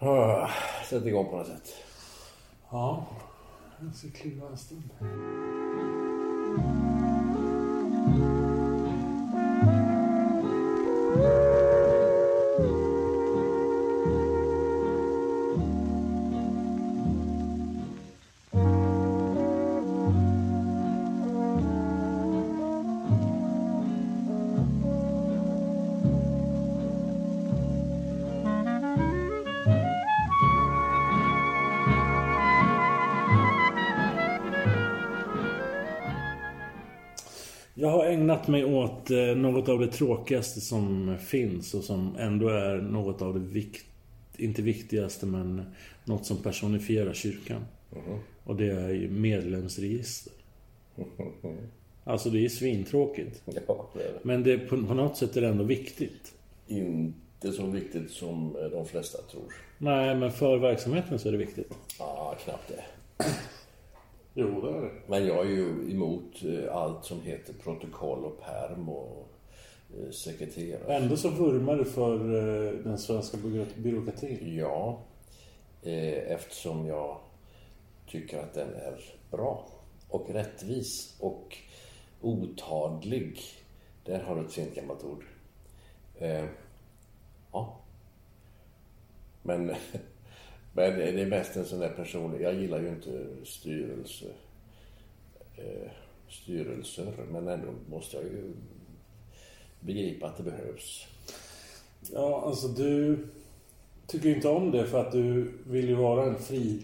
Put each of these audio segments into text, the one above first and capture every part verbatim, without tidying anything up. Oh, sätt igång på något sätt. Ja, jag ska kliva en stund. Jag har ägnat mig åt något av det tråkigaste som finns och som ändå är något av det vikt, inte viktigaste men något som personifierar kyrkan. Mm. Och det är ju medlemsregister. Mm. Alltså det är svintråkigt. Ja, det är det. Men det, på, på något sätt är det ändå viktigt. Inte så viktigt som de flesta tror. Nej, men för verksamheten så är det viktigt. Ja, knappt det. Jo, det är det. Men jag är ju emot allt som heter protokoll och perm och sekreterare. Ändå så vurmar du för den svenska byråkratin. Ja, eftersom jag tycker att den är bra och rättvis och otadlig. Där har du ett fint gammalt ord. Ja. Men... Men det är mest en sån där personlig... Jag gillar ju inte styrelse, eh, styrelser, men ändå måste jag ju begripa att det behövs. Ja, alltså du tycker inte om det för att du vill ju vara en fri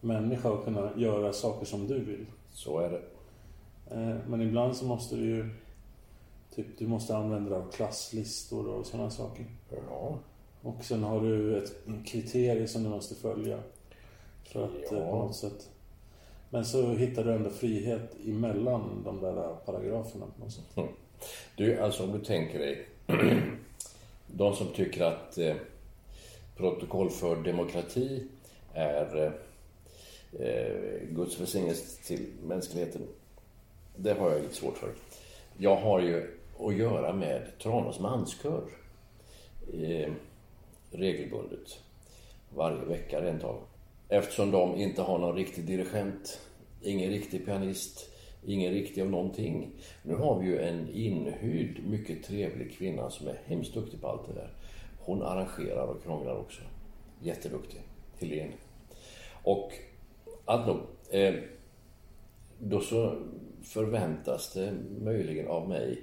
människa och kunna göra saker som du vill. Så är det. Eh, men ibland så måste du ju... Typ, du måste använda dig av klasslistor och sådana saker. Ja. Och sen har du ett kriterium som du måste följa för att ja. på något sätt. Men så hittar du ändå frihet emellan de där paragraferna på något sätt. Mm. Du, alltså om du tänker dig, de som tycker att eh, protokoll för demokrati är eh, Guds välsignelse till mänskligheten. Det har jag lite svårt för. Jag har ju att göra med Tranås Manskör. Eh, regelbundet varje vecka rent av, eftersom de inte har någon riktig dirigent, ingen riktig pianist, ingen riktig av någonting. Nu har vi ju en inhyrd mycket trevlig kvinna som är hemskt duktig på allt det där. Hon arrangerar och krånglar också, jätteduktig, Helene. Och alltså, eh, då så förväntas det möjligen av mig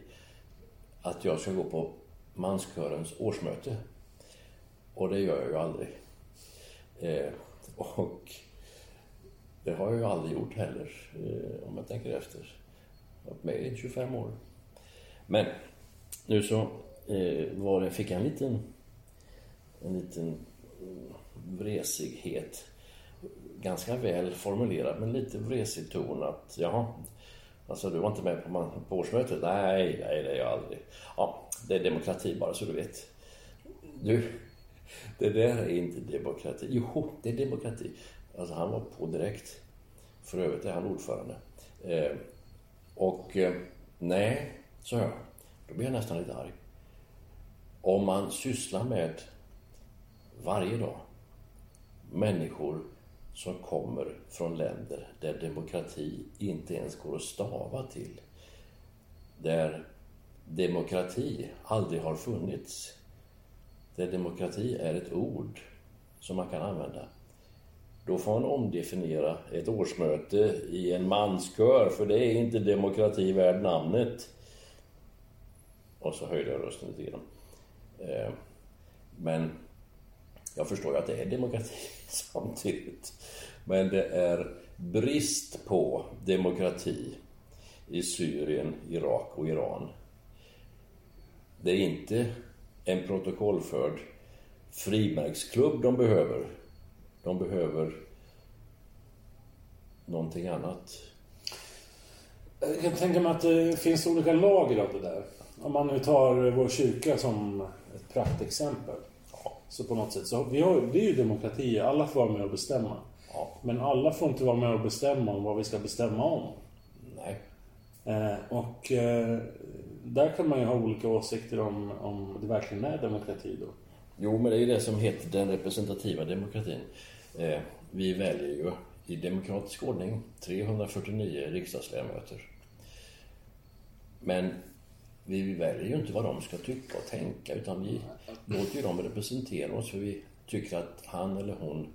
att jag ska gå på manskörens årsmöte. Och det gör jag ju aldrig. Eh, och det har jag ju aldrig gjort heller, eh, om jag tänker efter. Jag har varit med i tjugofem år. Men nu så eh, var det, fick jag en liten, en liten vresighet. Ganska väl formulerad, men lite vresig ton. Att, jaha, alltså du var inte med på, man, på årsmötet? Nej, nej, det är jag aldrig. Ja, det är demokrati bara, så du vet. Du... Det där är inte demokrati. Jo, det är demokrati. Alltså han var på direkt. För övrigt är han ordförande. Eh, och eh, nej, så jag. Då blir jag nästan lite arg. Om man sysslar med varje dag människor som kommer från länder där demokrati inte ens går att stava till. Där demokrati aldrig har funnits. Där demokrati är ett ord som man kan använda. Då får man omdefiniera ett årsmöte i en manskör, för det är inte demokrati värd namnet. Och så höjde jag rösten lite grann. Eh, men jag förstår ju att det är demokrati samtidigt. Men det är brist på demokrati i Syrien, Irak och Iran. Det är inte en protokollförd frimärksklubb de behöver. De behöver någonting annat. Jag kan tänka mig att det finns olika lager av det där. Om man nu tar vår kyrka som ett praktexempel. Ja. Så på något sätt. Så vi har, det är ju demokrati. Alla får vara med och bestämma. Ja. Men alla får inte vara med och bestämma om vad vi ska bestämma om. Nej. Eh, och eh, där kan man ju ha olika åsikter om, om det verkligen är demokrati då. Jo, men det är ju det som heter den representativa demokratin. Eh, vi väljer ju i demokratisk ordning trehundrafyrtionio riksdagsledamöter. Men vi väljer ju inte vad de ska tycka och tänka, utan vi låter ju dem representera oss, för vi tycker att han eller hon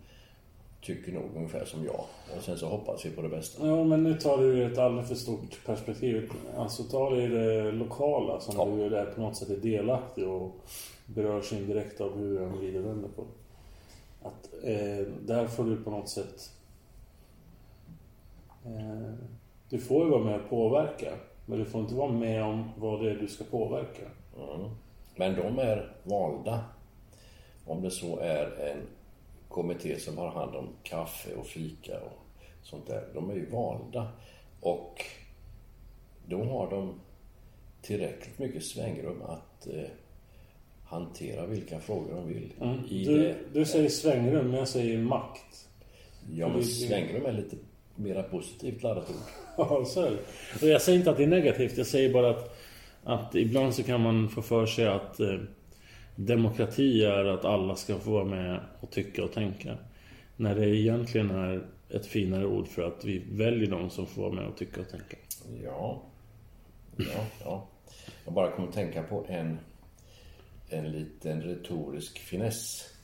tycker nog ungefär som jag. Och sen så hoppas vi på det bästa. Ja, men nu tar du ett alldeles för stort perspektiv. Alltså tar du det lokala som ja. du är där på något sätt är delaktig och berörs indirekt av hur en lider vänder på. Att, eh, där får du på något sätt... Eh, du får ju vara med och påverka. Men du får inte vara med om vad det är du ska påverka. Mm. Men de är valda. Om det så är en kommitté som har hand om kaffe och fika och sånt där. De är ju valda. Och då har de tillräckligt mycket svängrum att eh, hantera vilka frågor de vill. Mm. I du, det, du säger svängrum, men jag säger makt. Ja, men svängrum är lite mera positivt laddat ord. Ja, så är det. Och jag säger inte att det är negativt. Jag säger bara att, att ibland så kan man få för sig att eh, demokrati är att alla ska få vara med och tycka och tänka. När det egentligen är ett finare ord för att vi väljer de som får vara med och tycka och tänka. Ja, ja, ja. Jag bara kom att tänka på en, en liten retorisk finess.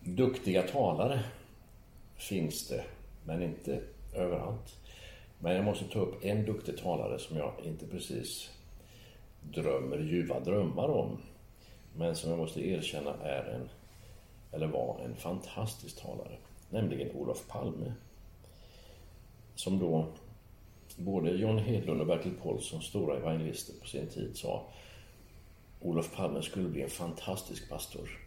Duktiga talare finns det, men inte överallt. Men jag måste ta upp en duktig talare som jag inte precis drömmer ljuva drömmar om, men som jag måste erkänna är en, eller var en fantastisk talare, nämligen Olof Palme, som då både John Hedlund och Bertil Paulsson, stora evangelister på sin tid, sa Olof Palme skulle bli en fantastisk pastor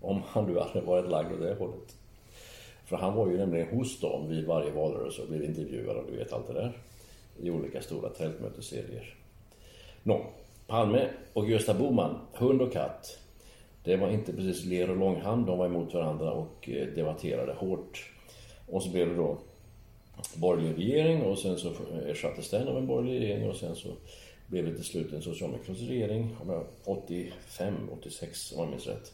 om han nu hade varit lagd åt det hållet. För han var ju nämligen hos dem vid varje valrörelse och blev intervjuad och du vet allt det där i olika stora tältmötesserier. No. Palme och Gösta Bohman, hund och katt. Det var inte precis ler och långhand, de var emot varandra och debatterade hårt. Och så blev det då borgerlig regering, och sen så ersattes den av en borgerlig regering, och sen så blev det till slut en socialdemokratisk regering åttiofem åttiosex om jag minns rätt.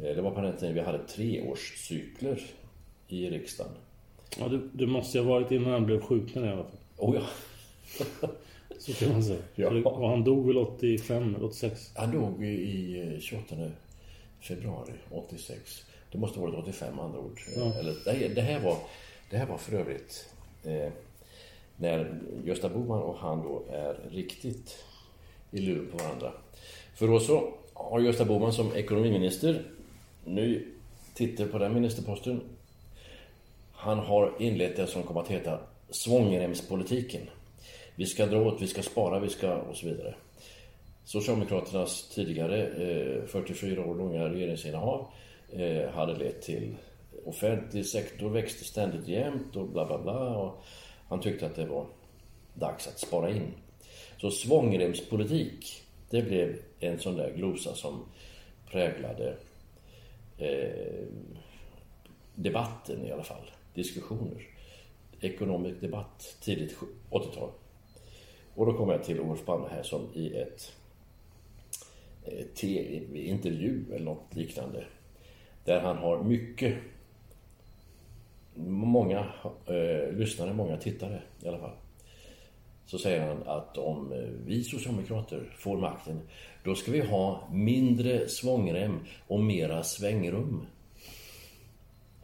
Det var på den tiden vi hade treårscykler i riksdagen. Ja, du, du måste ju ha varit innan han blev skjuten i alla fall. Oh ja. Så kan man säga. Ja. Och han dog väl åttiofem eller åttiosex? Han dog i tjugoåttonde februari åttiosex. Det måste ha varit åttiofem andra ord. Ja. Eller, det, det, här var, det här var för övrigt eh, när Gösta Bohman och han då är riktigt i luren på varandra. För då så har Gösta Bohman som ekonomiminister nu tittar på den ministerposten. Han har inlett det som kommer att heta svångremspolitiken. Vi ska dra åt, vi ska spara, vi ska och så vidare. Socialdemokraternas tidigare eh, fyrtiofyra år långa regeringsinnehav eh, hade lett till offentlig sektor växte ständigt jämnt och bla bla bla. Och han tyckte att det var dags att spara in. Så svångremspolitik, det blev en sån där glosa som präglade eh, debatten i alla fall, diskussioner. Ekonomisk debatt, tidigt åttiotal. Och då kommer jag till Olof Palme här som i ett, ett tv-intervju eller något liknande, där han har mycket många eh, lyssnare, många tittare i alla fall. Så säger han att om vi socialdemokrater får makten, då ska vi ha mindre svångrem och mera svängrum.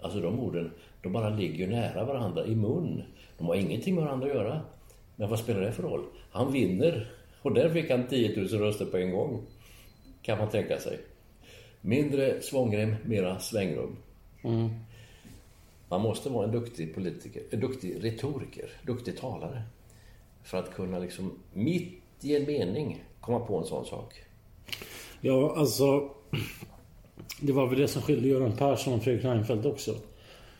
Alltså de orden, de bara ligger nära varandra i mun. De har ingenting med varandra att göra. Men vad spelar det för roll? Han vinner Och där fick han tio tusen röster på en gång, kan man tänka sig. Mindre svångrem, mera svängrum. Mm. Man måste vara en duktig politiker, en duktig retoriker, duktig talare för att kunna liksom mitt i en mening komma på en sån sak. Ja, alltså det var väl det som skilde Göran Persson och Fredrik Reinfeldt också.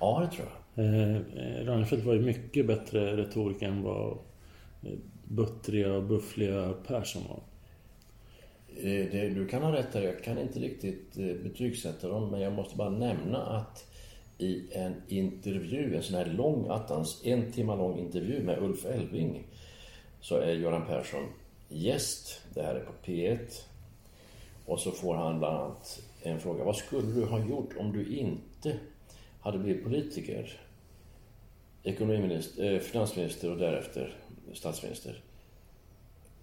Ja, det tror jag. Eh, Reinfeldt var ju mycket bättre retoriker än vad buttriga och buffliga Persson var. Eh, det, du kan ha rätt här, jag kan inte riktigt betygsätta dem, men jag måste bara nämna att i en intervju, en sån här lång attans, en timma lång intervju med Ulf Elbing, så är Göran Persson gäst, det här är på P ett, och så får han bland annat en fråga: vad skulle du ha gjort om du inte hade blivit politiker, ekonomiminister, eh, finansminister och därefter statsminister?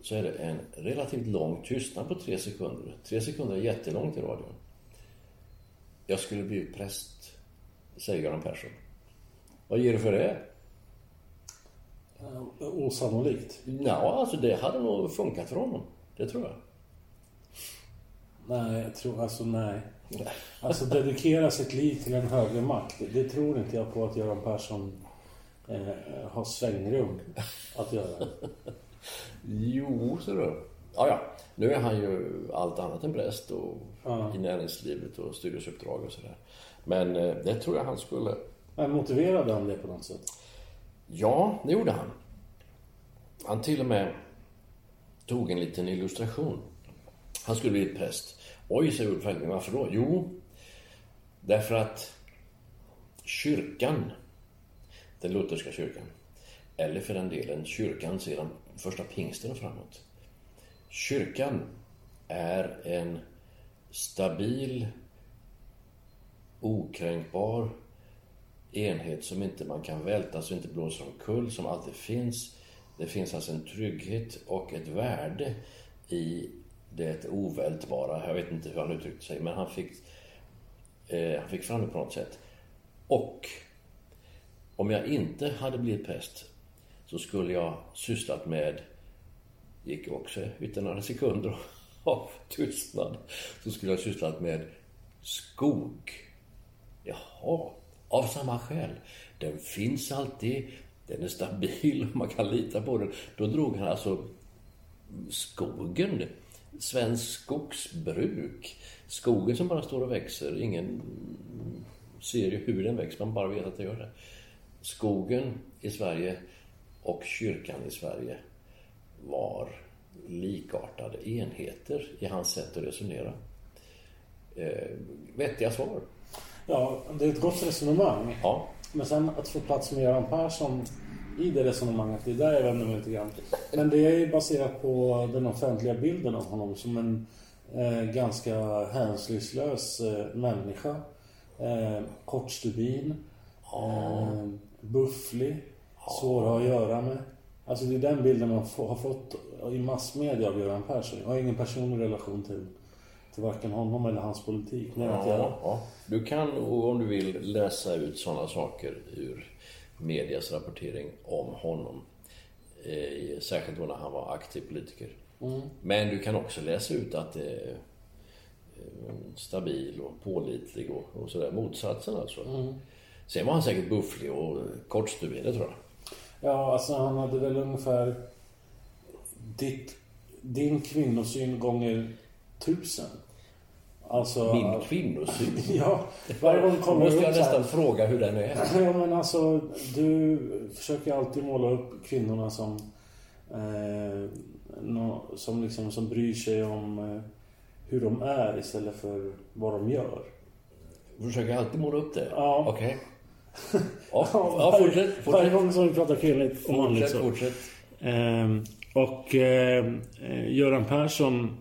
Så är det en relativt lång tystnad på tre sekunder. Tre sekunder är jättelångt i radion. Jag skulle bli präst, säger Göran Persson. Vad ger du för det? Uh, osannolikt. Ja, alltså det hade nog funkat för honom. Det tror jag. Nej, jag tror alltså nej. Alltså dedikera sitt liv till en högre makt. Det tror inte jag på att Göran Persson eh, har svängrum att göra. Jo, så du. Ja, ja. Nu är han ju allt annat än präst och ja. I näringslivet och styrelseuppdrag och sådär. Men eh, det tror jag han skulle. Men motiverade han det på något sätt? Ja, det gjorde han. Han till och med tog en liten illustration. Han skulle bli präst. Oj, säger Ulf Elbing, varför då? Jo, därför att kyrkan, den lutherska kyrkan, eller för den delen kyrkan sedan första pingsten och framåt, kyrkan är en stabil, okränkbar enhet som inte man kan välta, som inte blåser omkull, som alltid finns. Det finns alltså en trygghet och ett värde i det ovältbara. Jag vet inte hur han uttryckte sig, men han fick, eh, han fick fram det på något sätt. Och om jag inte hade blivit präst så skulle jag sysslat med, gick också utan några sekunder av tystnad, så skulle jag sysslat med skog. Jaha, av samma skäl. Den finns alltid, den är stabil, man kan lita på den. Då drog han alltså skogen, svensk skogsbruk, skogen som bara står och växer, ingen ser ju hur den växer, man bara vet att det gör det. Skogen i Sverige och kyrkan i Sverige var likartade enheter i hans sätt att resonera. eh, vettiga svar. Ja, det är ett gott resonemang. Ja. Men sen att få plats med Göran Persson i det resonemanget, det där jag vänder mig lite grann. Men det är ju baserat på den offentliga bilden av honom som en eh, ganska hänsynslös eh, människa. Eh, kortstubin, eh, bufflig, svår att göra med. Alltså det är den bilden man f- har fått i massmedia av Göran Persson. Jag har ingen personlig relation till till varken honom eller hans politik. Men ja, ja. Du kan, om du vill, läsa ut sådana saker ur medias rapportering om honom, eh, särskilt då när han var aktiv politiker. Mm. Men du kan också läsa ut att det eh, är stabil och pålitlig och, och sådär, motsatsen alltså. Mm. Sen var han säkert bufflig och kortstubin, tror jag. Ja, alltså han hade väl ungefär ditt, din kvinnosyn gånger tusen. Alltså, min kvinnosyn. Ja, varje gång kommer måste jag nästan fråga hur den är. Ja, men alltså, du försöker alltid måla upp kvinnorna som eh, no, som liksom som bryr sig om eh, hur de är istället för vad de gör. Du försöker alltid måla upp det? Ja. Okej. Okay. Ja, ja, fortsätt, fortsätt. Varje gång som vi pratar kvinnligt om manligt så. Fortsätt. Eh, och eh, Göran Persson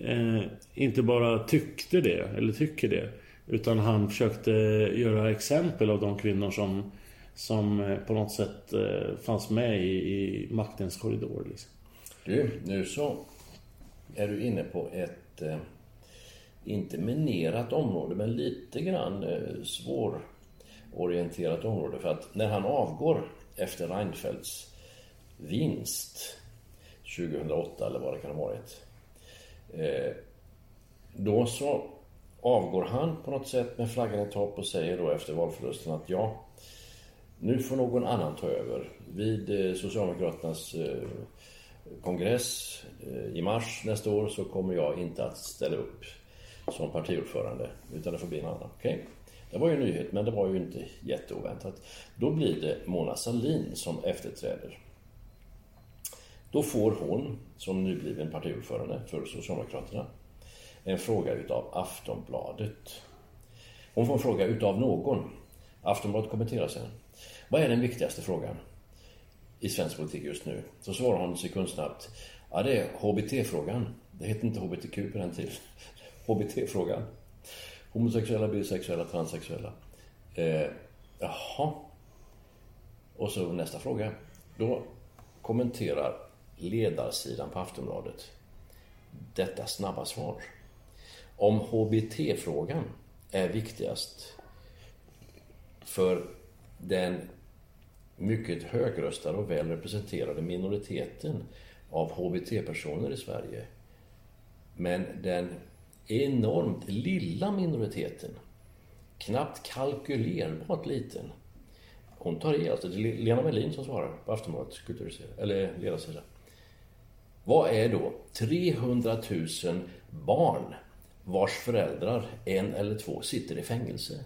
Eh, inte bara tyckte det eller tycker det, utan han försökte göra exempel av de kvinnor som, som eh, på något sätt eh, fanns med i, i maktens korridor liksom. Du, nu så är du inne på ett eh, inte minerat område, men lite grann eh, svårorienterat område, för att när han avgår efter Reinfeldts vinst tjugohundraåtta eller vad det kan ha varit. Då så avgår han på något sätt med flaggan i topp och säger då efter valförlusten att ja, nu får någon annan ta över. Vid Socialdemokraternas kongress i mars nästa år så kommer jag inte att ställa upp som partiordförande, utan det får bli en annan. Okej. Okay. Det var ju en nyhet, men det var ju inte jätteoväntat. Då blir det Mona Sahlin som efterträder. Då får hon, som nu blir en partiordförande för Socialdemokraterna, en fråga utav Aftonbladet. Hon får en fråga utav någon. Aftonbladet kommenterar sen. Vad är den viktigaste frågan i svensk politik just nu? Så svarar hon sekundsnabbt. Ja, det är H B T-frågan. Det heter inte H B T Q på den till. H B T-frågan. Homosexuella, bisexuella, transsexuella. Eh, jaha. Och så nästa fråga. Då kommenterar ledarsidan på Aftonbladet detta snabba svar. Om H B T-frågan är viktigast för den mycket högröstade och välrepresenterade minoriteten av H B T-personer i Sverige, men den enormt lilla minoriteten, knappt kalkylerbart liten. Hon tar i, alltså det är Lena Melin som svarar på Aftonbladet, eller ledarsida. Vad är då trehundratusen barn vars föräldrar, en eller två, sitter i fängelse?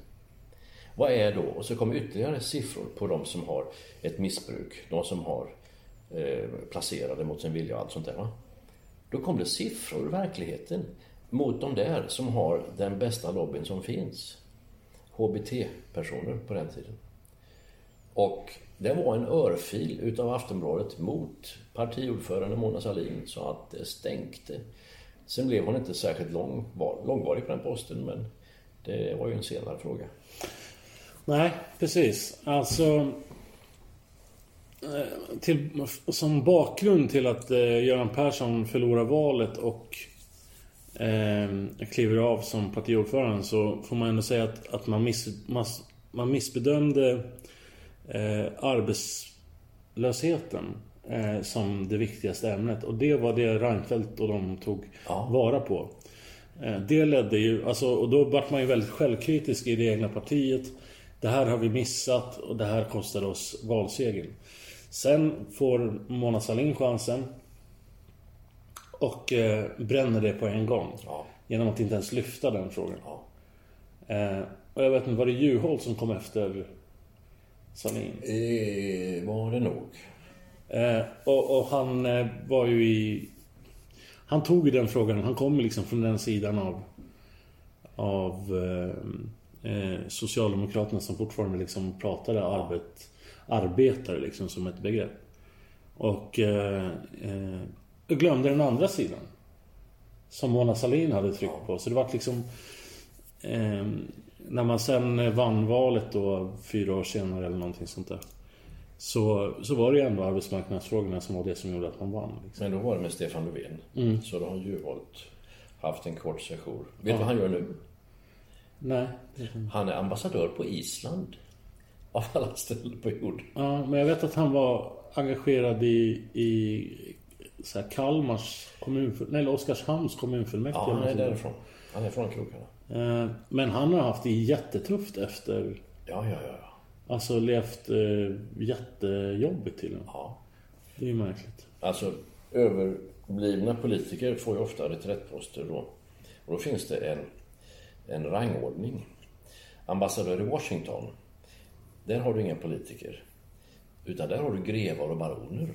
Vad är då? Och så kommer ytterligare siffror på de som har ett missbruk, de som har eh, placerade mot sin vilja och allt sånt där. Va? Då kommer det siffror i verkligheten mot de där som har den bästa lobbyn som finns. H B T-personer på den tiden. Och det var en örfil utav Aftonbladet mot partiordförande Mona Sahlin så att det stänkte. Sen blev hon inte särskilt lång, långvarig på den posten, men det var ju en senare fråga. Nej, precis. Alltså, till, som bakgrund till att Göran Persson förlorar valet och eh, kliver av som partiordförande, så får man ändå säga att, att man, miss, mass, man missbedömde Eh, arbetslösheten eh, som det viktigaste ämnet, och det var det Reinfeldt och de tog ja. vara på. Eh, det ledde ju, alltså, och då var man ju väldigt självkritisk i det egna partiet. Det här har vi missat och det här kostade oss valsegern. Sen får Mona Sahlin chansen och eh, bränner det på en gång ja. genom att inte ens lyfta den frågan. Ja. Eh, och jag vet inte, var det Juholt som kom efter Eh, var det nog eh, och, och han eh, var ju i han tog ju den frågan, han kom liksom från den sidan av av eh, eh, Socialdemokraterna som fortfarande liksom pratade ja. arbet, arbetare liksom som ett begrepp, och eh, eh, glömde den andra sidan som Mona Sahlin hade tryckt ja. på, så det var liksom eh, när man sen vann valet då fyra år senare eller någonting sånt där, så, så var det ju ändå arbetsmarknadsfrågorna som var det som gjorde att man vann liksom. Men då var det med Stefan Löfven mm. så då har Juholt haft en kort session. Vet du ja. vad han gör nu? Nej. Han är ambassadör på Island, av alla ställen på jord. Ja, men jag vet att han var engagerad i, i så här Kalmars kommunfull... Nej, eller Oskarshamns kommunfullmäktige. Ja, han är därifrån. Han är från krokarna. Men han har haft det jättetufft efter. Ja, ja, ja. Alltså levt eh, jättejobbigt till honom. Ja. Det är ju märkligt. Alltså överblivna politiker får ju ofta reträttposter då. Och då finns det en, en rangordning. Ambassadör i Washington. Där har du inga politiker. Utan där har du grevar och baroner.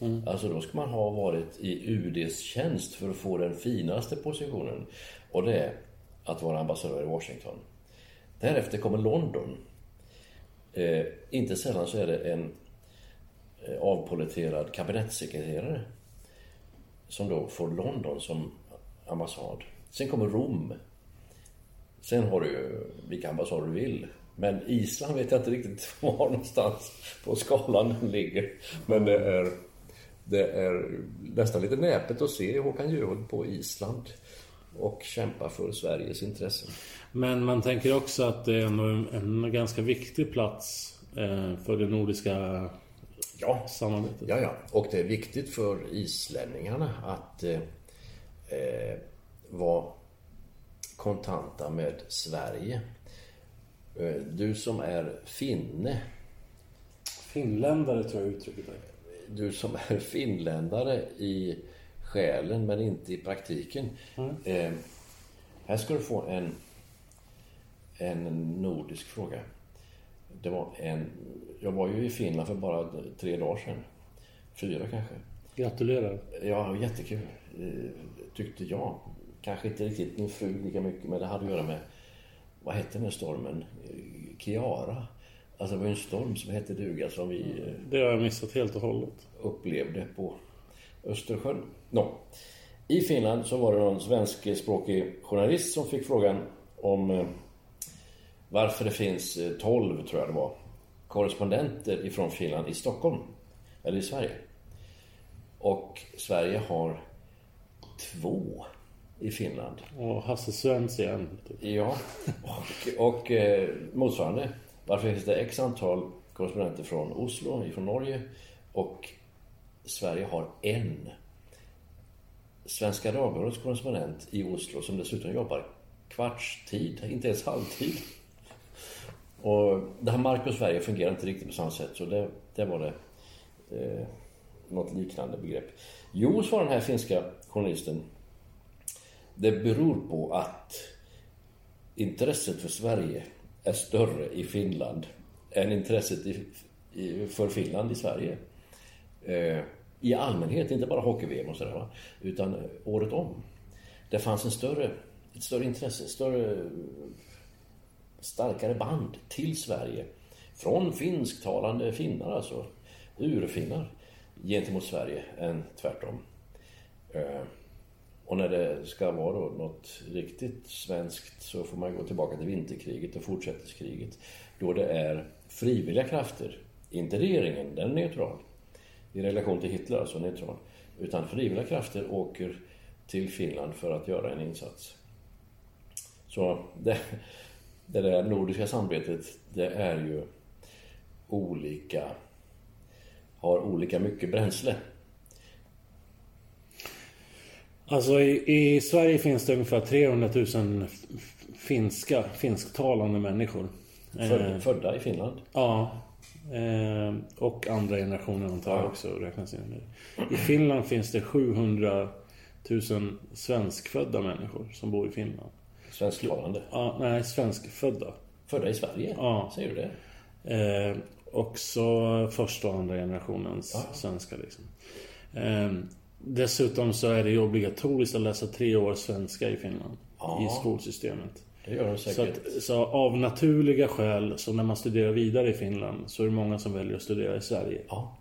Mm. Alltså då ska man ha varit i U D:s tjänst för att få den finaste positionen. Och det är att vara ambassadör i Washington. Därefter kommer London. Eh, inte sällan så är det en eh, avpoliterad kabinettssekreterare som då får London som ambassad. Sen kommer Rom. Sen har du ju vilka ambassader du vill. Men Island vet jag inte riktigt var någonstans på skalan den ligger. Men det är, det är nästan lite näpet att se Håkan Juholt på Island och kämpa för Sveriges intressen. Men man tänker också att det är en, en ganska viktig plats eh, för det nordiska ja. samarbetet. Ja, ja. Och det är viktigt för islänningarna att eh, vara kontanta med Sverige. Du som är finne. Finländare tror jag uttrycket är. Du som är finländare i själen men inte i praktiken. Mm. Eh, här ska du få en, en nordisk fråga. Det var en, jag var ju i Finland för bara tre dagar sedan. Fyra kanske. Gratulerar. Ja, jättekul. Tyckte jag. Kanske inte riktigt min fru lika mycket, men det hade att göra med, vad hette den stormen? Kiara. Alltså det var en storm som hette duga som vi... Det har jag missat helt och hållet. ...upplevde på Östersjön. No. I Finland så var det någon svenskspråkig journalist som fick frågan om varför det finns tolv, tror jag det var, korrespondenter ifrån Finland i Stockholm, eller i Sverige. Och Sverige har två i Finland. Och Hasse Söns igen. Ja, och, och eh, motsvarande. Varför finns det x antal korrespondenter från Oslo, från Norge, och Sverige har en Svenska Dagbladets korrespondent i Oslo som dessutom jobbar kvartstid, inte ens halvtid. Och det här Markus Sverige fungerar inte riktigt på samma sätt, så det, det var det eh, något liknande begrepp. Jo, svarade den här finska journalisten, det beror på att intresset för Sverige är större i Finland än intresset i, i, för Finland i Sverige. Eh, I allmänhet, inte bara hockey-V M och sådär, va? Utan året om. Det fanns en större, ett större intresse, större, starkare band till Sverige. Från finsktalande finnar, alltså urfinnar, gentemot Sverige än tvärtom. Eh, Och när det ska vara då något riktigt svenskt så får man gå tillbaka till vinterkriget och fortsättningskriget. Då det är frivilliga krafter, inte regeringen, den är neutral. I relation till Hitler, alltså neutral. Utan frivilliga krafter åker till Finland för att göra en insats. Så det, det där nordiska samarbetet, det är ju olika, har olika mycket bränsle. Alltså i, i Sverige finns det ungefär trehundratusen finska, finsktalande människor. Föd, födda i Finland? Ja, eh, och andra generationer antar jag också räknas in i. I Finland finns det sjuhundratusen svenskfödda människor som bor i Finland. Svensktalande? Ja, nej, svenskfödda. Födda i Sverige? Ja. Säger du det? Eh, också första och andra generationens ja. svenska liksom. Eh, Dessutom så är det ju obligatoriskt att läsa tre år svenska i Finland ja, i skolsystemet. Det gör de säkert. Så, att, så av naturliga skäl, så när man studerar vidare i Finland så är det många som väljer att studera i Sverige. Ja.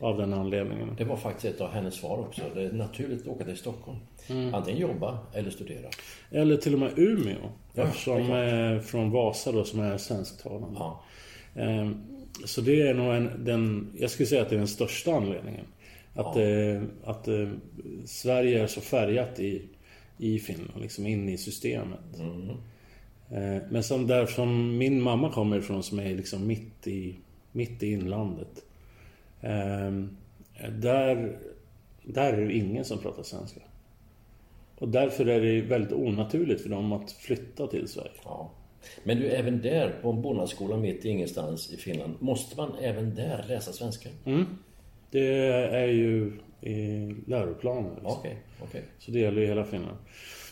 Av den anledningen. Det var faktiskt ett av hennes svar också. Det är naturligt att åka till Stockholm. Mm. Antingen jobba eller studera. Eller till och med Umeå. Ja, som är från Vasa då, som är svensktalande. Ja. Så det är nog en, den, jag skulle säga att det är den största anledningen. Att, ja. eh, att eh, Sverige är så färgat i, i Finland, liksom in i systemet. Mm. Eh, men som där som min mamma kommer ifrån, som är liksom mitt i, mitt i inlandet. Eh, där, där är det ingen som pratar svenska. Och därför är det väldigt onaturligt för dem att flytta till Sverige. Ja. Men du, även där på en bondaskola mitt i ingenstans i Finland, måste man även där läsa svenska? Mm. Det är ju i läroplanen. Liksom. Okay, okay. Så det gäller ju hela Finland.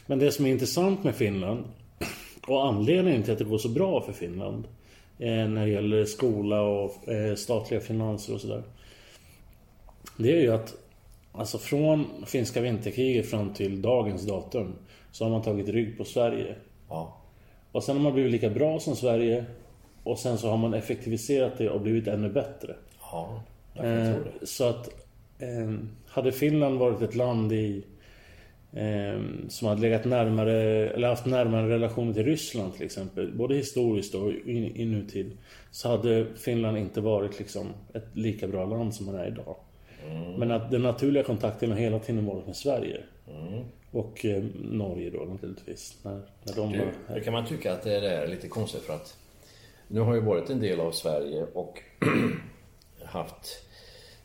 Men det som är intressant med Finland och anledningen till att det går så bra för Finland när det gäller skola och statliga finanser och sådär, det är ju att alltså från finska vinterkriget fram till dagens datum så har man tagit rygg på Sverige. Ja. Och sen har man blivit lika bra som Sverige och sen så har man effektiviserat det och blivit ännu bättre. Ja. Eh, så att eh, hade Finland varit ett land i, eh, som hade legat närmare eller haft närmare relationer till Ryssland till exempel, både historiskt och in, i nutid, så hade Finland inte varit liksom ett lika bra land som man är idag. Mm. Men att den naturliga kontakten har hela tiden varit med Sverige. Mm. Och eh, Norge då naturligtvis när, när de du, var, kan man tycka att det är lite konstigt för att nu har ju varit en del av Sverige och haft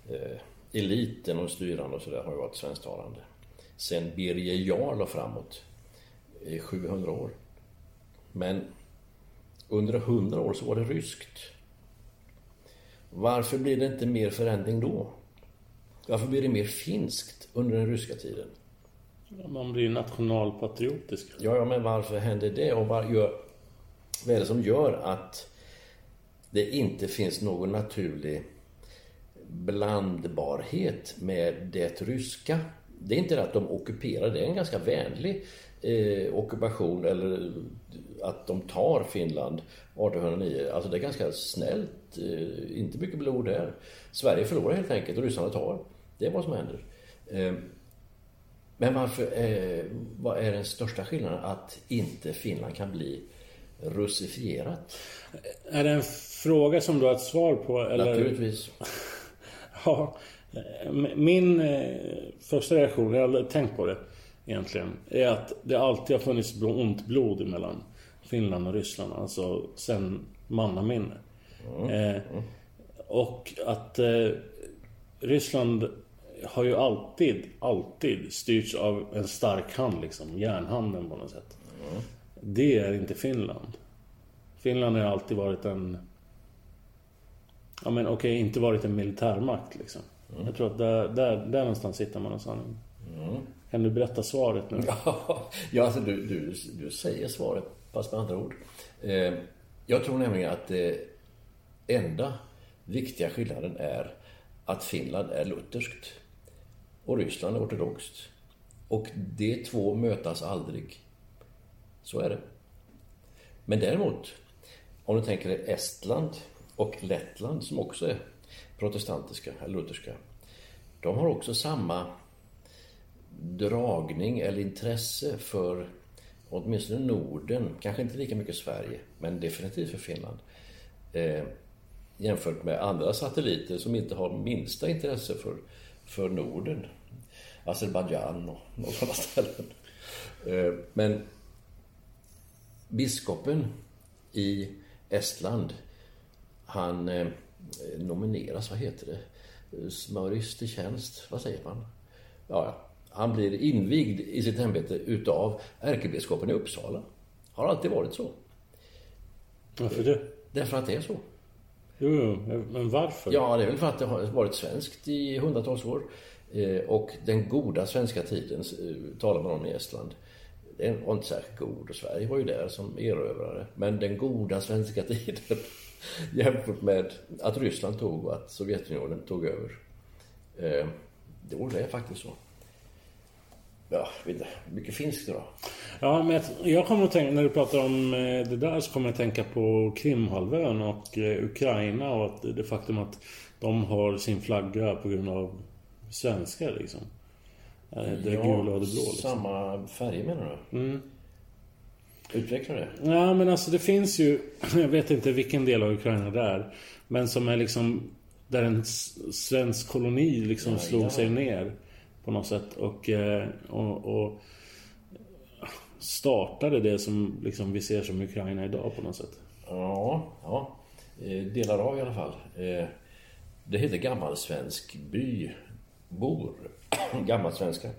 eh, eliten och styrande och sådär har ju varit svensktalande. Sen Birger Jarl och framåt i sjuhundra år. Men under hundra år så var det ryskt. Varför blir det inte mer förändring då? Varför blir det mer finskt under den ryska tiden? Man blir nationalpatriotisk. Ja, ja, men varför händer det? Och vad, gör, vad är det som gör att det inte finns någon naturlig blandbarhet med det ryska? Det är inte att de ockuperar, det är en ganska vänlig eh, ockupation, eller att de tar Finland arton hundra nio. Alltså det är ganska snällt, eh, inte mycket blod där. Sverige förlorar helt enkelt och ryssarna tar. Det är vad som händer. Eh, men varför, eh, vad är den största skillnaden att inte Finland kan bli russifierat? Är det en fråga som du har ett svar på? Eller? Naturligtvis. Ja. Min första reaktion, jag har tänkt på det egentligen, är att det alltid har funnits ont blod mellan Finland och Ryssland, alltså sen mannaminne. Mm. Mm. Och att eh, Ryssland har ju alltid, alltid styrts av en stark hand, liksom, järnhanden på något sätt. Mm. Det är inte Finland. Finland har alltid varit en, ja men okej, okay, inte varit en militärmakt liksom. Mm. Jag tror att där, där, där någonstans sitter man och sanning. Mm. Kan du berätta svaret nu? Ja, alltså du, du, du säger svaret, fast med andra ord. Eh, jag tror nämligen att det eh, enda viktiga skillnaden är att Finland är lutherskt och Ryssland är ortodoxt. Och de två mötas aldrig. Så är det. Men däremot, om du tänker dig Estland och Lettland, som också är protestantiska eller lutherska, de har också samma dragning eller intresse för åtminstone Norden, kanske inte lika mycket Sverige, men definitivt för Finland, eh, jämfört med andra satelliter som inte har minsta intresse för, för Norden, Azerbajdzjan och några sådana ställen. Eh, men biskopen i Estland, han eh, nomineras, vad heter det? Smörjs till tjänst, vad säger man? Ja, han blir invigd i sitt ämbete utav ärkebiskopen i Uppsala. Har alltid varit så. Varför det? Därför att det är så. Jo, men varför? Ja, det är väl för att det har varit svenskt i hundratals år. Och den goda svenska tiden talar man om i Estland. Den var inte särskilt god, och Sverige var ju där som erövrare. Men den goda svenska tiden jämfört med att Ryssland tog och att Sovjetunionen tog över. Eh, det var det faktiskt så. Ja, mycket finskt då. Ja, men jag kommer att tänka, när du pratar om det där så kommer jag att tänka på Krimhalvön och Ukraina och att det faktum att de har sin flagga på grund av svenskar liksom. Det ja, gula och det blå. Liksom. Samma färg menar du? Mm. Utvecklar det? Ja, men alltså det finns ju, jag vet inte vilken del av Ukraina det är, men som är liksom där en svensk koloni liksom ja, slog ja. sig ner på något sätt och, och, och startade det som liksom vi ser som Ukraina idag på något sätt. Ja, ja. Delar av i alla fall. Det heter gammal svensk by, bor, gammal svenska.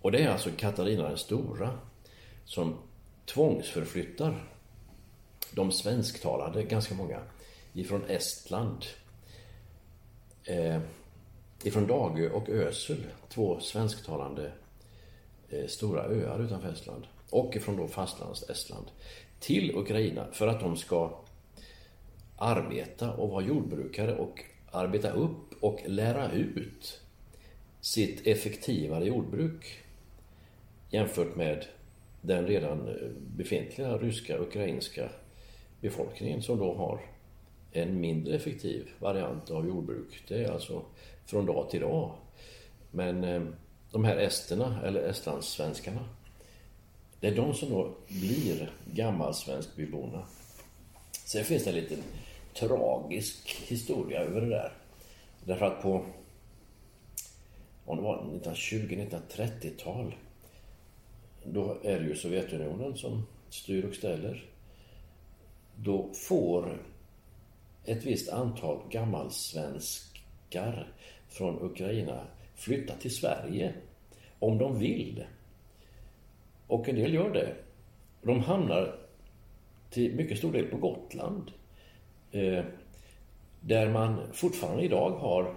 Och det är alltså Katarina den Stora som tvångsförflyttar de svensktalande, ganska många, ifrån Estland, eh, ifrån Dagö och Ösel, två svensktalande eh, stora öar utanför Estland, och ifrån då fastlands Estland till Ukraina för att de ska arbeta och vara jordbrukare och arbeta upp och lära ut sitt effektivare jordbruk jämfört med den redan befintliga ryska, ukrainska befolkningen som då har en mindre effektiv variant av jordbruk. Det är alltså från dag till dag. Men eh, de här esterna, eller estlandssvenskarna, det är de som då blir gammalsvenskbyborna. Sen finns det en liten tragisk historia över det där. Därför att på, om det var nittonhundratjugo-nittonhundratrettiotal, då är det ju Sovjetunionen som styr och ställer. Då får ett visst antal gammalsvenska svenskar från Ukraina flytta till Sverige om de vill. Och en del gör det. De hamnar till mycket stor del på Gotland, där man fortfarande idag har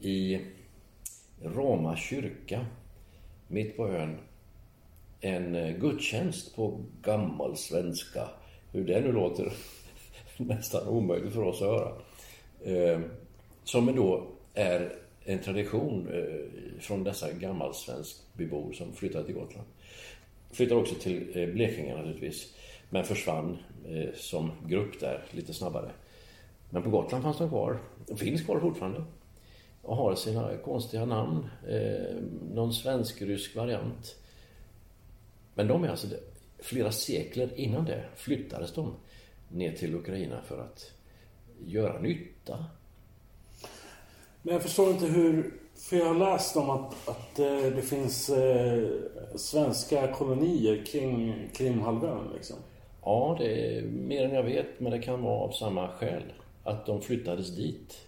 i Roma kyrka mitt på ön en gudstjänst på gammal svenska. Hur det nu låter nästan omöjligt för oss att höra. Som då är en tradition från dessa gammal svensk bybor som flyttade till Gotland. Flyttade också till Blekinge naturligtvis, men försvann som grupp där lite snabbare. Men på Gotland fanns de kvar, finns kvar fortfarande, och har sina konstiga namn, någon svensk-rysk variant. Men de är alltså flera sekler innan det flyttades de ner till Ukraina för att göra nytta. Men jag förstår inte hur, för jag har läst om att, att det finns eh, svenska kolonier kring Krimhalvön liksom. Ja, det är mer än jag vet, men det kan vara av samma skäl, att de flyttades dit.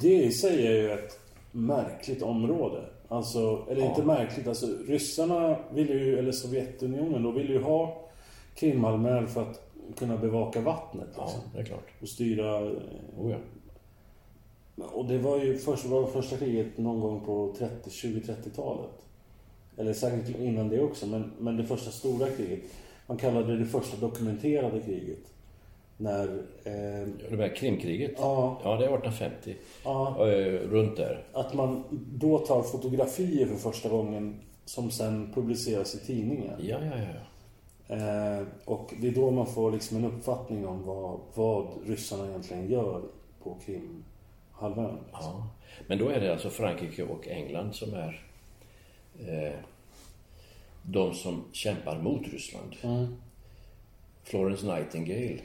Det i sig är ju ett märkligt område. Alltså, eller ja. Inte märkligt, alltså ryssarna ville ju, eller Sovjetunionen då ville ju ha Krimhalvön för att kunna bevaka vattnet liksom. Ja, det är klart. Och styra... Oh, ja. Och det var ju först, var första kriget någon gång på trettio, tjugo-trettiotalet. Eller säkert innan det också, men, men det första stora kriget. Man kallade det det första dokumenterade kriget. När... Eh, det var Krimkriget? Ja. Ja, det är arton femtio. Ja. Runt där. Att man då tar fotografier för första gången som sen publiceras i tidningar. Ja, ja, ja. Eh, och det är då man får liksom en uppfattning om vad, vad ryssarna egentligen gör på Krim. Halvön. Ja. Men då är det alltså Frankrike och England som är eh, de som kämpar mot Ryssland. Mm. Florence Nightingale,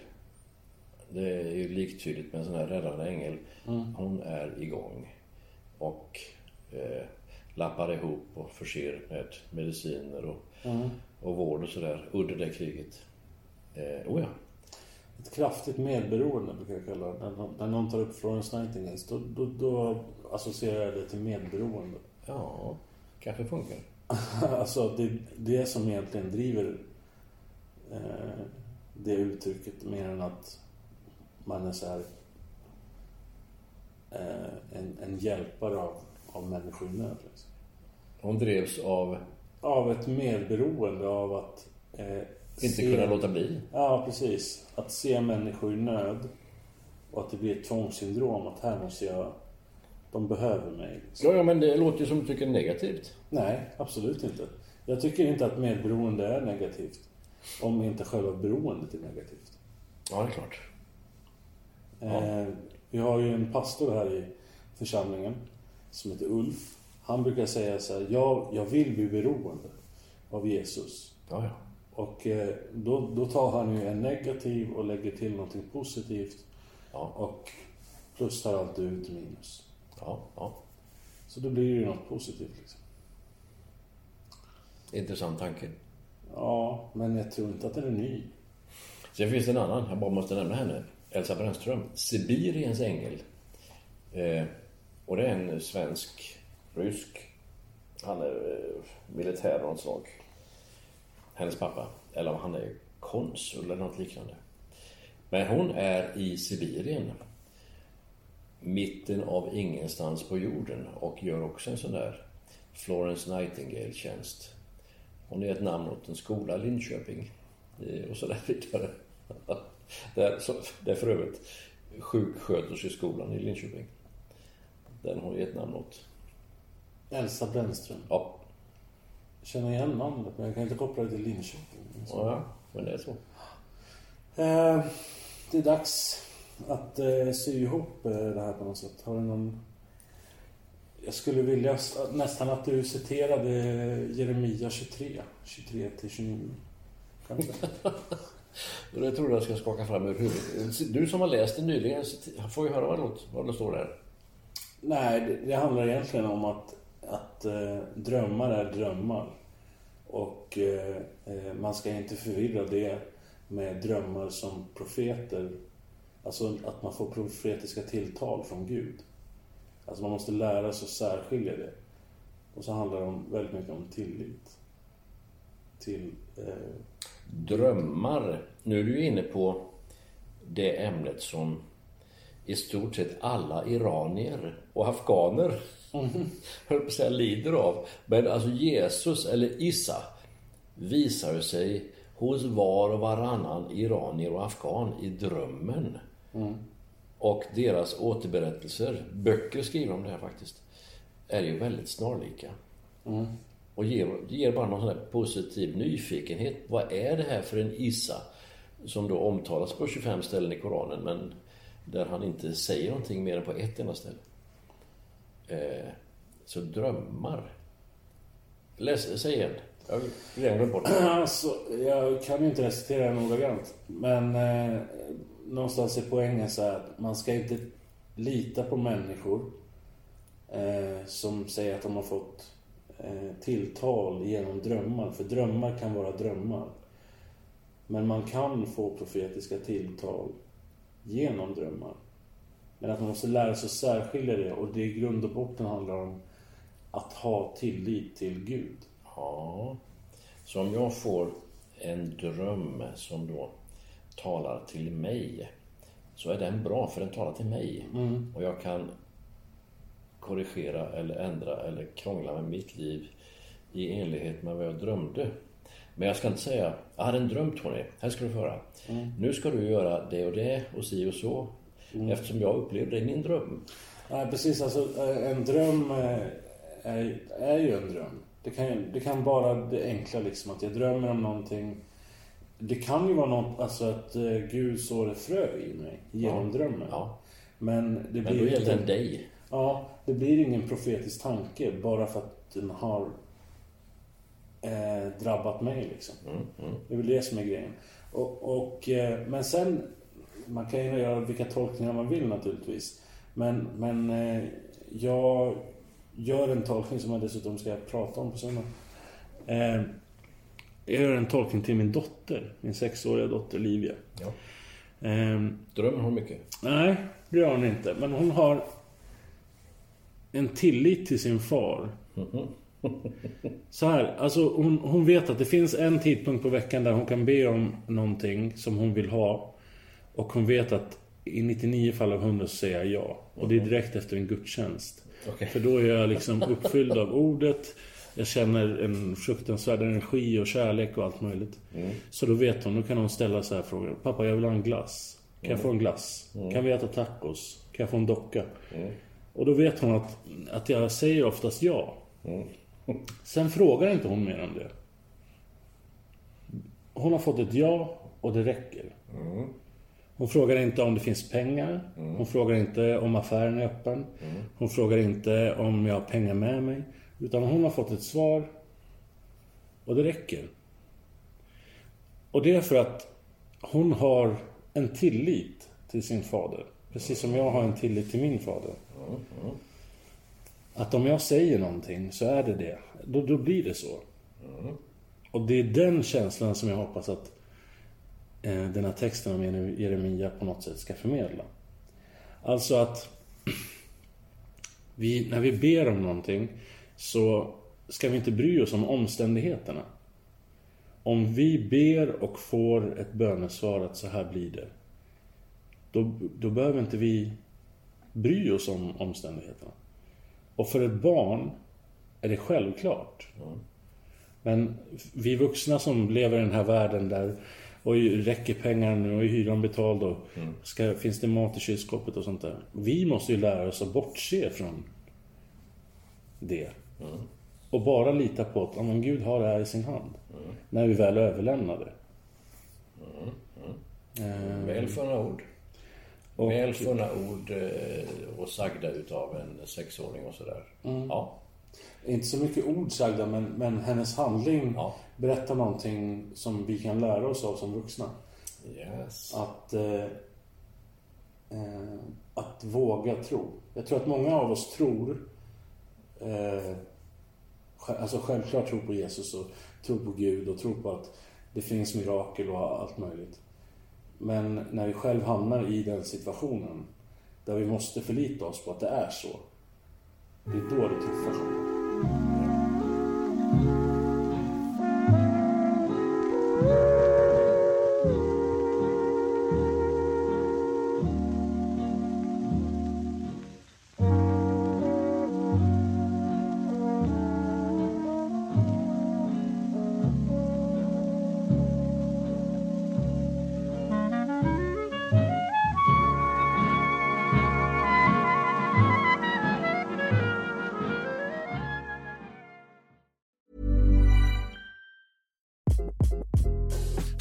det är ju liktydligt med en sån här räddande ängel. Mm. Hon är igång och eh, lappar ihop och förser med mediciner och, mm. och vård och sådär under det kriget. Eh, oh ja. Ett kraftigt medberoende brukar jag kalla det. När någon tar upp Florence Nightingale då, då, då associerar jag det till medberoende. Ja, kanske funkar. Alltså det, det som egentligen driver eh, det uttrycket mer än att man är så här, eh, en, en hjälpare av, av människor i nöd. Liksom. Hon drevs av? Av ett medberoende av att eh, inte se, kunna låta bli. Ja, precis. Att se människor i nöd och att det blir ett tvångssyndrom att här måste jag, de behöver mig. Liksom. Ja, ja, men det låter ju som du tycker negativt. Nej, absolut inte. Jag tycker inte att medberoende är negativt om inte själva beroendet är negativt. Ja, det är klart. Eh, ja. Vi har ju en pastor här i församlingen som heter Ulf. Han brukar säga så här, jag, jag vill bli beroende av Jesus. Ja, ja. Och då, då tar han ju en negativ och lägger till någonting positivt. Ja. Och plus tar alltid ut minus. Ja, ja. Så då blir det ju något positivt liksom. Intressant tanke. Ja, men jag tror inte att den är ny. Sen finns det en annan, jag bara måste nämna henne. Elsa Brändström, Sibiriens ängel. Eh, och det är en svensk, rysk. Han är eh, militär och en slag. Hennes pappa, eller om han är konsul eller något liknande. Men hon är i Sibirien, mitten av ingenstans på jorden, och gör också en sån där Florence Nightingale-tjänst. Hon är ett namn åt en skola i Linköping och så där vidare. Det är för övrigt sjuksköterskeskolan i Linköping. Den har ett namn åt. Elsa Brändström. Ja. Känner igen namnet, men jag kan inte koppla det till Linköping. Ja, men det är så. Eh, det är dags att eh, sy ihop eh, det här på något sätt. Har du någon... Jag skulle vilja nästan att du citerade Jeremia tjugotre, tjugotre till tjugonio. Kanske. Det tror jag ska skaka fram ur huvudet. Du som har läst det nyligen, får ju höra vad det, vad det står där. Nej, det, det handlar egentligen om att att eh, drömmar är drömmar och eh, man ska inte förvirra det med drömmar som profeter, alltså att man får profetiska tilltal från Gud. Alltså man måste lära sig att särskilja det. Och så handlar det om, väldigt mycket om tillit. Till eh... drömmar. Nu är du inne på det ämnet som i stort sett alla iranier och afghaner mm. höll på att säga, lider av. Men alltså Jesus eller Isa visar sig hos var och varannan iranier och afghan i drömmen. Mm. Och deras återberättelser, böcker skriver om det här faktiskt, är ju väldigt snarlika. Mm. Och ger, ger bara någon sån här positiv nyfikenhet. Vad är det här för en Isa som då omtalas på tjugofem ställen i Koranen, men där han inte säger någonting mer än på ett enda ställe. Eh, så drömmar. Läs, säg igen. Jag glömde bort det. Alltså, jag kan ju inte recitera en ordagrant. Men eh, någonstans är poängen så här att man ska inte lita på människor eh, som säger att de har fått eh, tilltal genom drömmar. För drömmar kan vara drömmar. Men man kan få profetiska tilltal genom drömmar. Men att man måste lära sig att särskilja det. Och det i grund och botten handlar om att ha tillit till Gud. Ja. Så om jag får en dröm som då talar till mig, så är den bra för den talar till mig. Mm. Och jag kan korrigera eller ändra eller krångla med mitt liv i enlighet med vad jag drömde. Men jag ska inte säga, jag hade en dröm Tony, här ska du få höra. Mm. Nu ska du göra det och det och si och så. Mm. Eftersom jag upplevde det i min dröm. Nej, precis, alltså en dröm är, är ju en dröm. Det kan, det kan bara det enkla liksom, att jag drömmer om någonting. Det kan ju vara något, alltså att Gud sår ett frö i mig genom ja. drömmen. Ja. Men det Men blir inte en dig. Ja, det blir ingen profetisk tanke bara för att den har Eh, drabbat mig liksom. Mm, mm. Det är väl det som är grejen. Och, och, eh, men sen man kan ju göra vilka tolkningar man vill naturligtvis. Men, men eh, jag gör en tolkning som jag dessutom ska prata om på söndag. Eh, jag gör en tolkning till min dotter, min sexåriga dotter Olivia. Ja. Eh, Drömmer hon mycket? Nej, det gör hon inte. Men hon har en tillit till sin far. Mm-hmm. Så här, alltså hon, hon vet att det finns en tidpunkt på veckan där hon kan be om någonting som hon vill ha. Och hon vet att i nittionio fall av hundra så säger jag ja. Och det är direkt efter en gudstjänst. Okay. För då är jag liksom uppfylld av ordet. Jag känner en fruktansvärd energi och kärlek och allt möjligt. Mm. Så då vet hon, då kan hon ställa så här frågor. Pappa, jag vill ha en glass. Kan mm. jag få en glass? Mm. Kan vi äta tacos? Kan jag få en docka? Mm. Och då vet hon att, att jag säger oftast ja. Mm. Sen frågar inte hon mer om det. Hon har fått ett ja och det räcker. Mm. Hon frågar inte om det finns pengar. Mm. Hon frågar inte om affären är öppen. Mm. Hon frågar inte om jag har pengar med mig. Utan hon har fått ett svar och det räcker. Och det är för att hon har en tillit till sin fader. Precis som jag har en tillit till min fader. Mm. Mm. Att om jag säger någonting så är det det. Då, då blir det så. Mm. Och det är den känslan som jag hoppas att eh, den här texten om Jeremia på något sätt ska förmedla. Alltså att vi, när vi ber om någonting så ska vi inte bry oss om omständigheterna. Om vi ber och får ett bönesvar att så här blir det. Då, då behöver inte vi bry oss om omständigheterna. Och för ett barn är det självklart. Mm. Men vi vuxna som lever i den här världen där, och räcker pengar nu och hyran betald och mm. ska, finns det mat i kylskåpet och sånt där. Vi måste ju lära oss att bortse från det. Mm. Och bara lita på att om Gud har det här i sin hand. Mm. När vi väl överlämnar det. Mm. Mm. Mm. Välfunna ord. Och välfunna ord och sagda utav en sexåring och sådär. Mm. Ja. Inte så mycket ord sagda, men, men hennes handling ja. berättar någonting som vi kan lära oss av som vuxna. Yes. Att, eh, eh, att våga tro. Jag tror att många av oss tror, eh, alltså självklart tror på Jesus och tror på Gud och tror på att det finns mirakel och allt möjligt. Men när vi själv hamnar i den situationen där vi måste förlita oss på att det är så, Det är då det tuffar.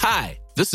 Hi, this